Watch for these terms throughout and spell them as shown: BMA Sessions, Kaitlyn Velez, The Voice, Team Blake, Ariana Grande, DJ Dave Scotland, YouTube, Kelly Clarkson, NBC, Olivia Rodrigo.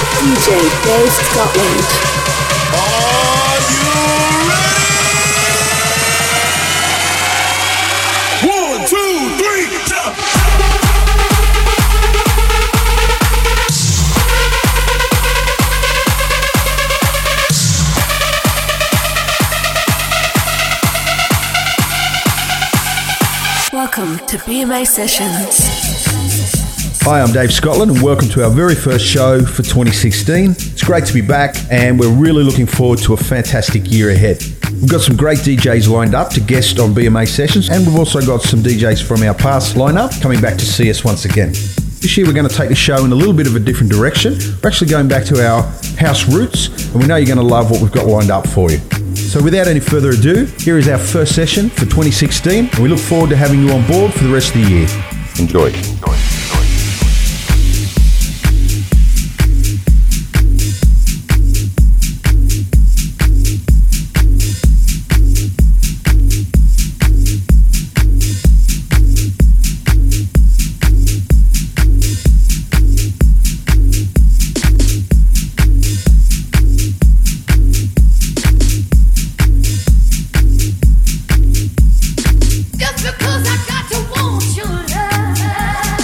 with DJ Dave Scotland. Welcome to BMA Sessions. Hi, I'm Dave Scotland and welcome to our very first show for 2016. It's great to be back and we're really looking forward to a fantastic year ahead. We've got some great DJs lined up to guest on BMA Sessions and we've also got some DJs from our past lineup coming back to see us once again. This year we're going to take the show in a little bit of a different direction. We're actually going back to our house roots and we know you're going to love what we've got lined up for you. So without any further ado, here is our first session for 2016 and we look forward to having you on board for the rest of the year. Enjoy. Because I got to want your love.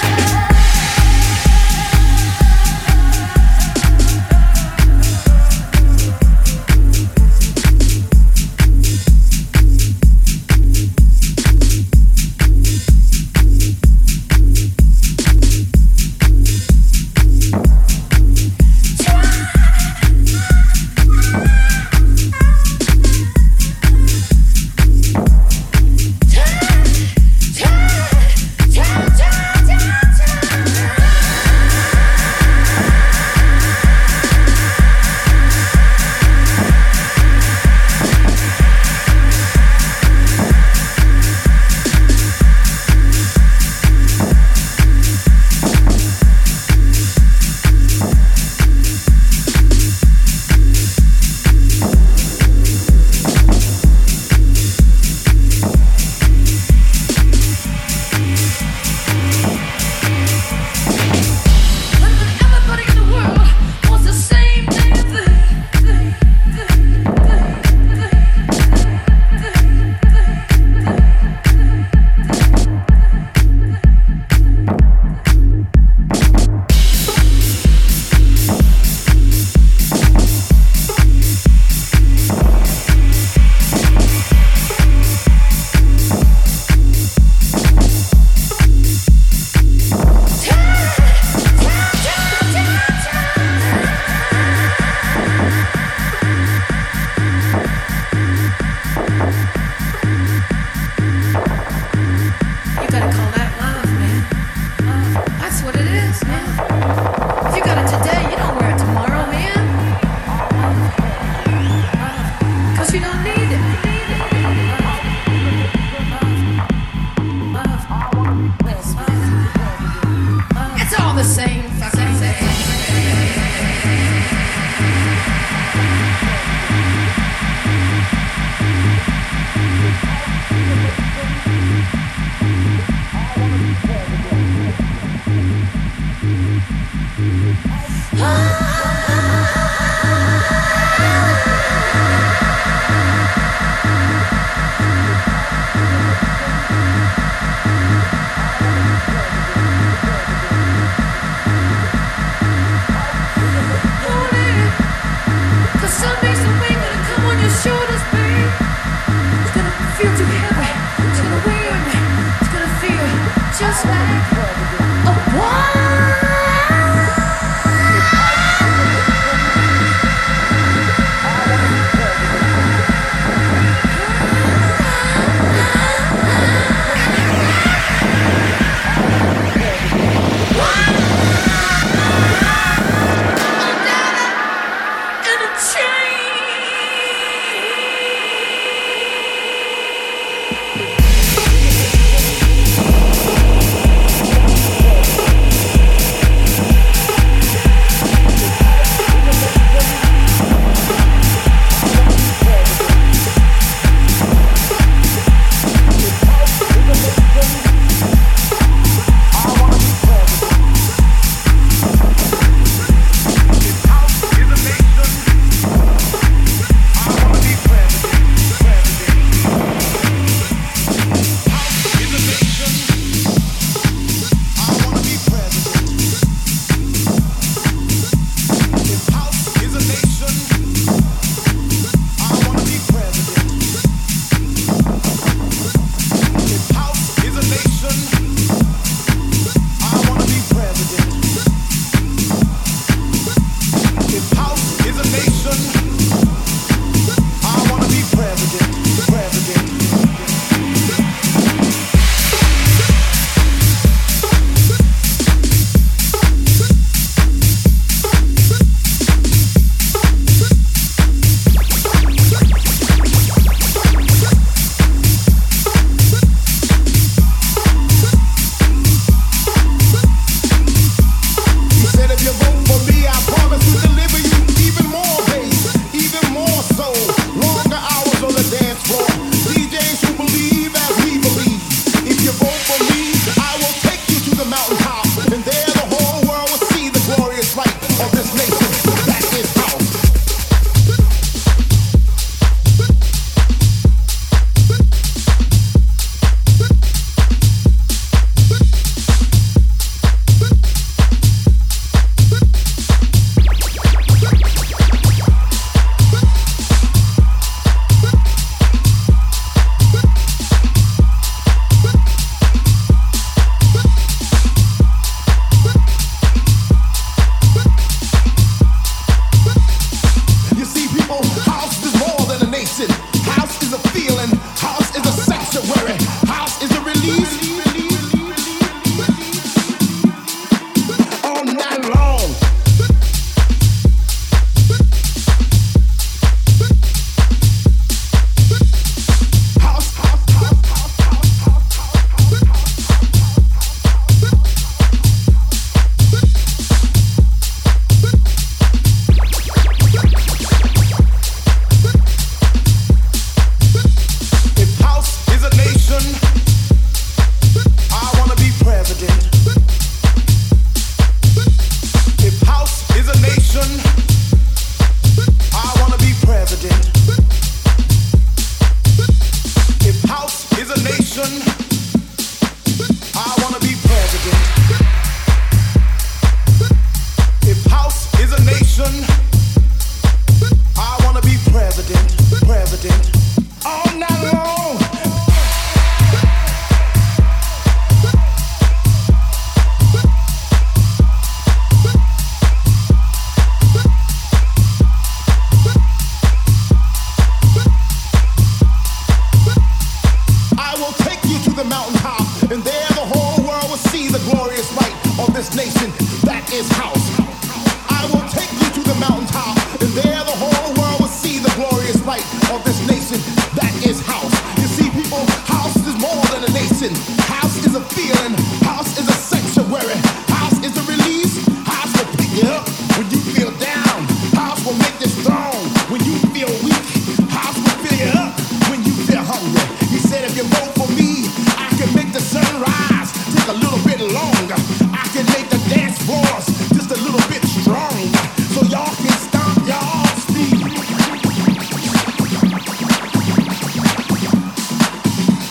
feeling. House is a sanctuary. House is a release. House will pick you up when you feel down. House will make you strong when you feel weak. House will fill you up when you feel hungry. He said, if you vote for me, I can make the sunrise take a little bit longer. I can make the dance floors just a little bit stronger. So y'all can stomp y'all feet.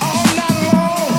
All night long.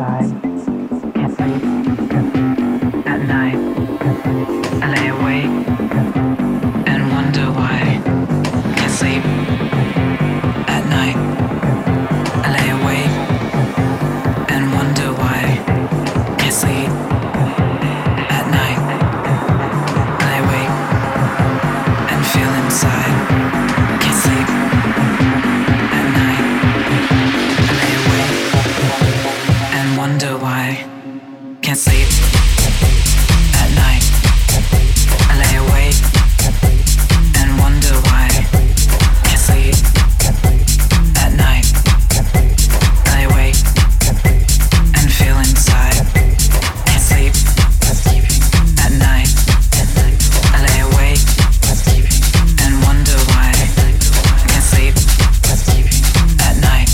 outside. Can't sleep at night. I lay awake and wonder why. Can't sleep at night. I lay awake and wonder why. Can't sleep at night. I lay awake and feel inside. Can't sleep. Wonder why can't sleep at night. I lay awake and wonder why can't sleep at night. I lay awake and feel inside. Can't sleep at night. I lay awake and wonder why can't sleep at night. I lay awake.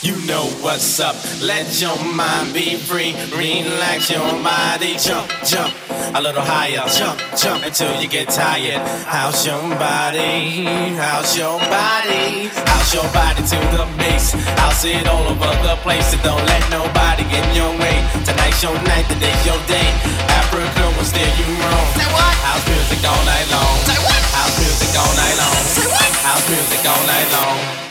You know what's up, let your mind be free, relax your body, jump, jump, a little higher, jump, jump until you get tired. House your body, house your body, house your body to the base, house it all over the place, so don't let nobody get in your way. Tonight's your night, today's your day, Africa will steer you wrong. Say what? House music all night long. Say what? House music all night long. Say what? House music all night long.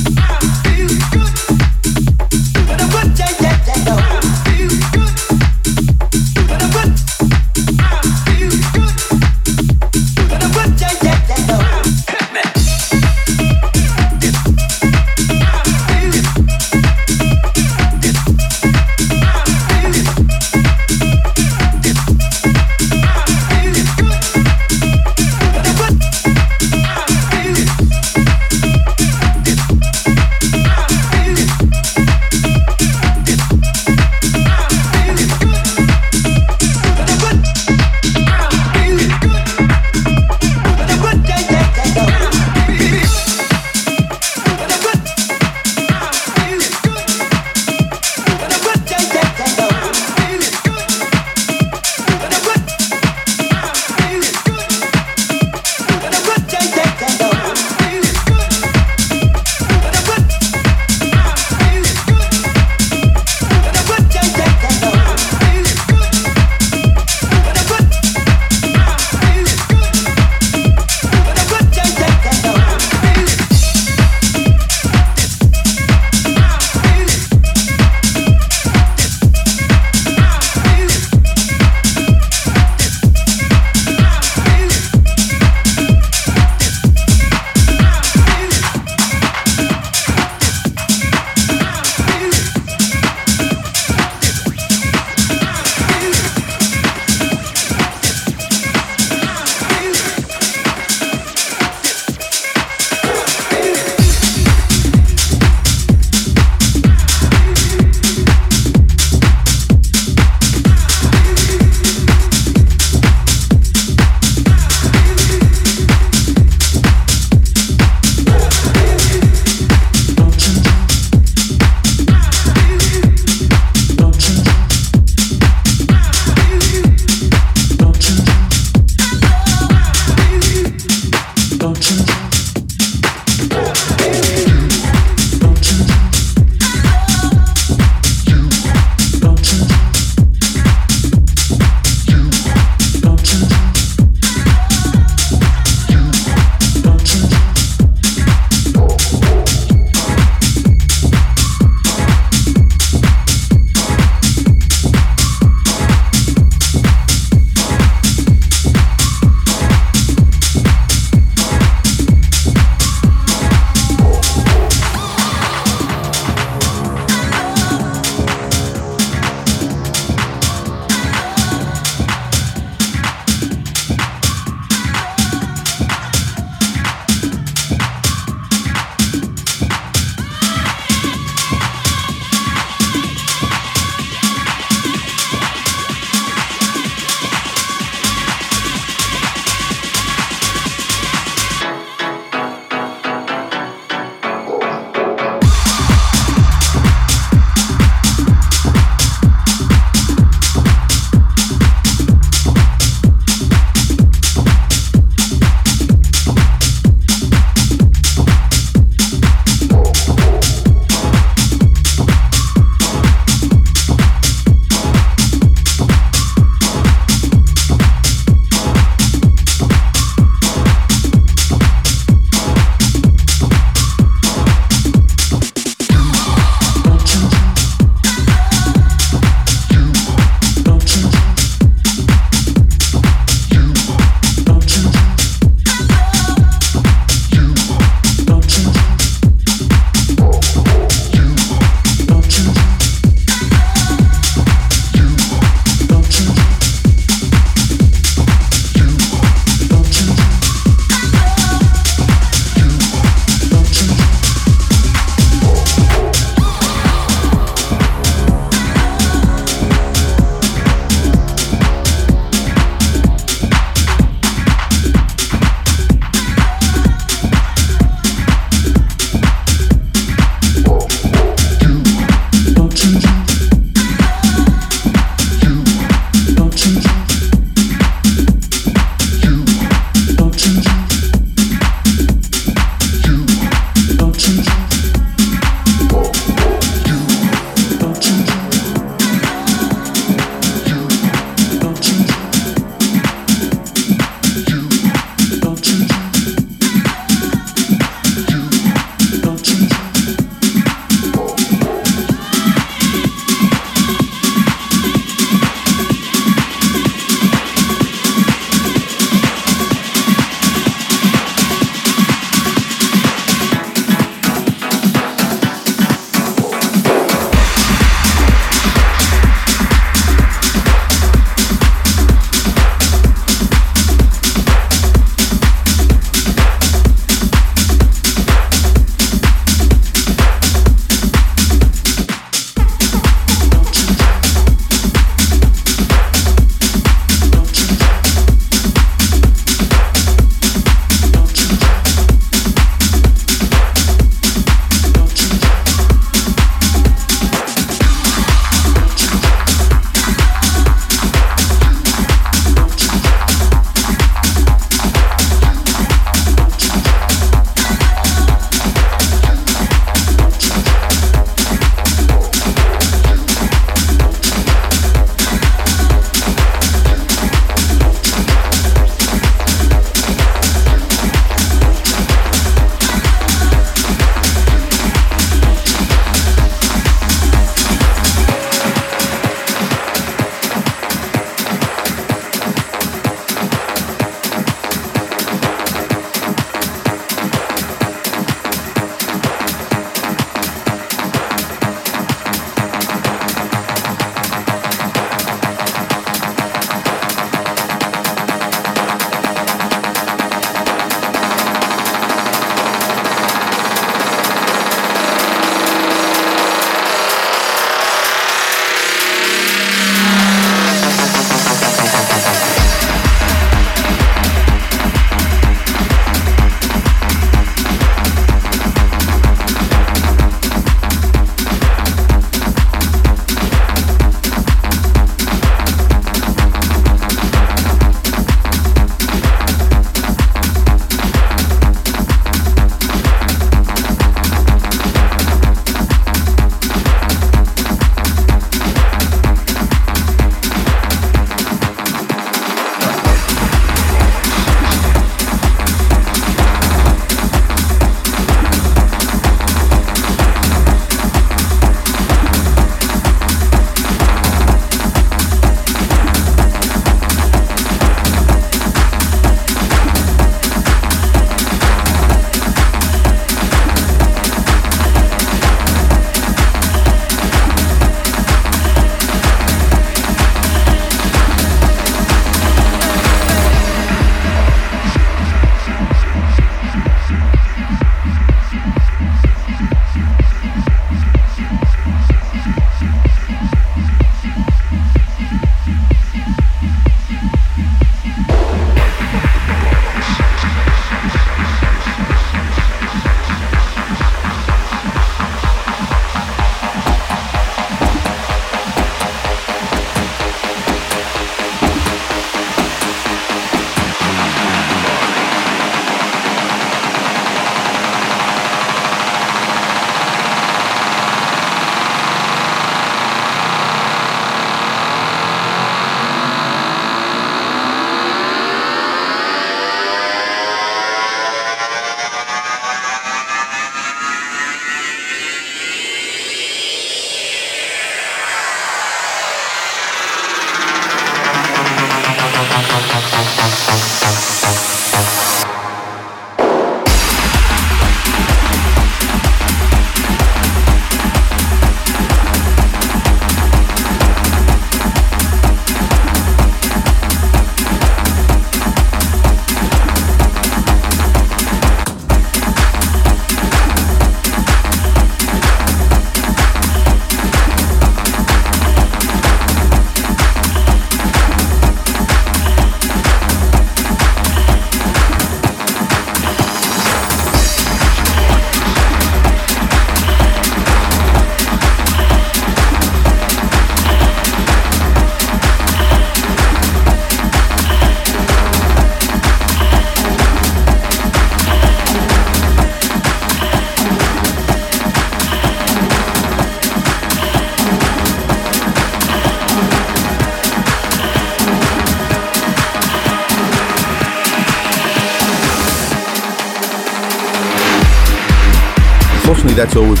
That's all we've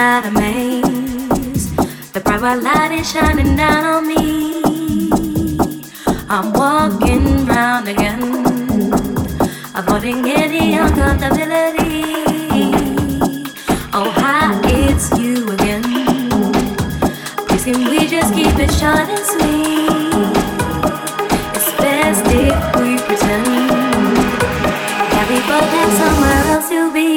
The maze, the bright white light is shining down on me. I'm walking round again, avoiding any uncomfortability. Oh, hi, it's you again. Please can we just keep it short and sweet? It's best if we pretend that we both have somewhere else to be.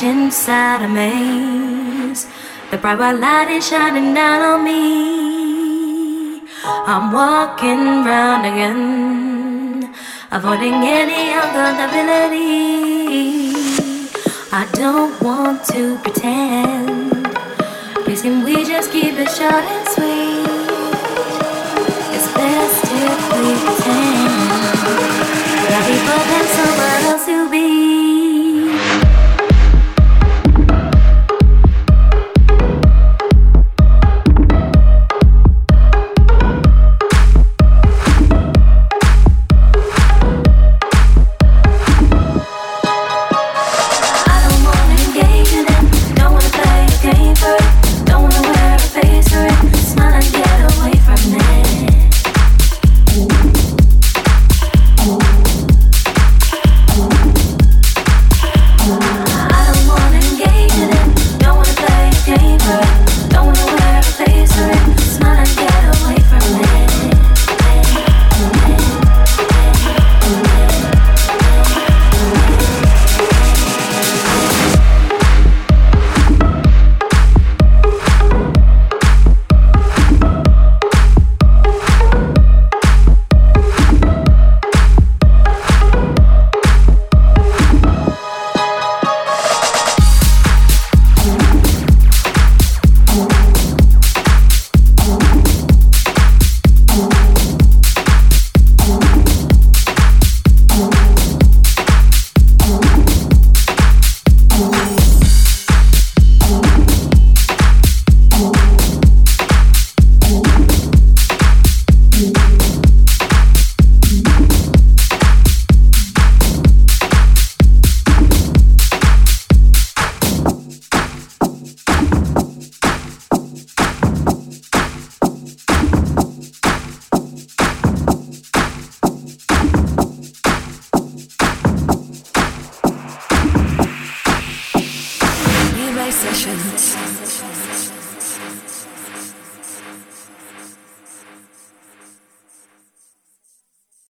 Inside a maze, the bright white light is shining down on me. I'm walking round again, avoiding any uncomfortability. I don't want to pretend. Please can we just keep it short and sweet? It's best if we pretend that we both have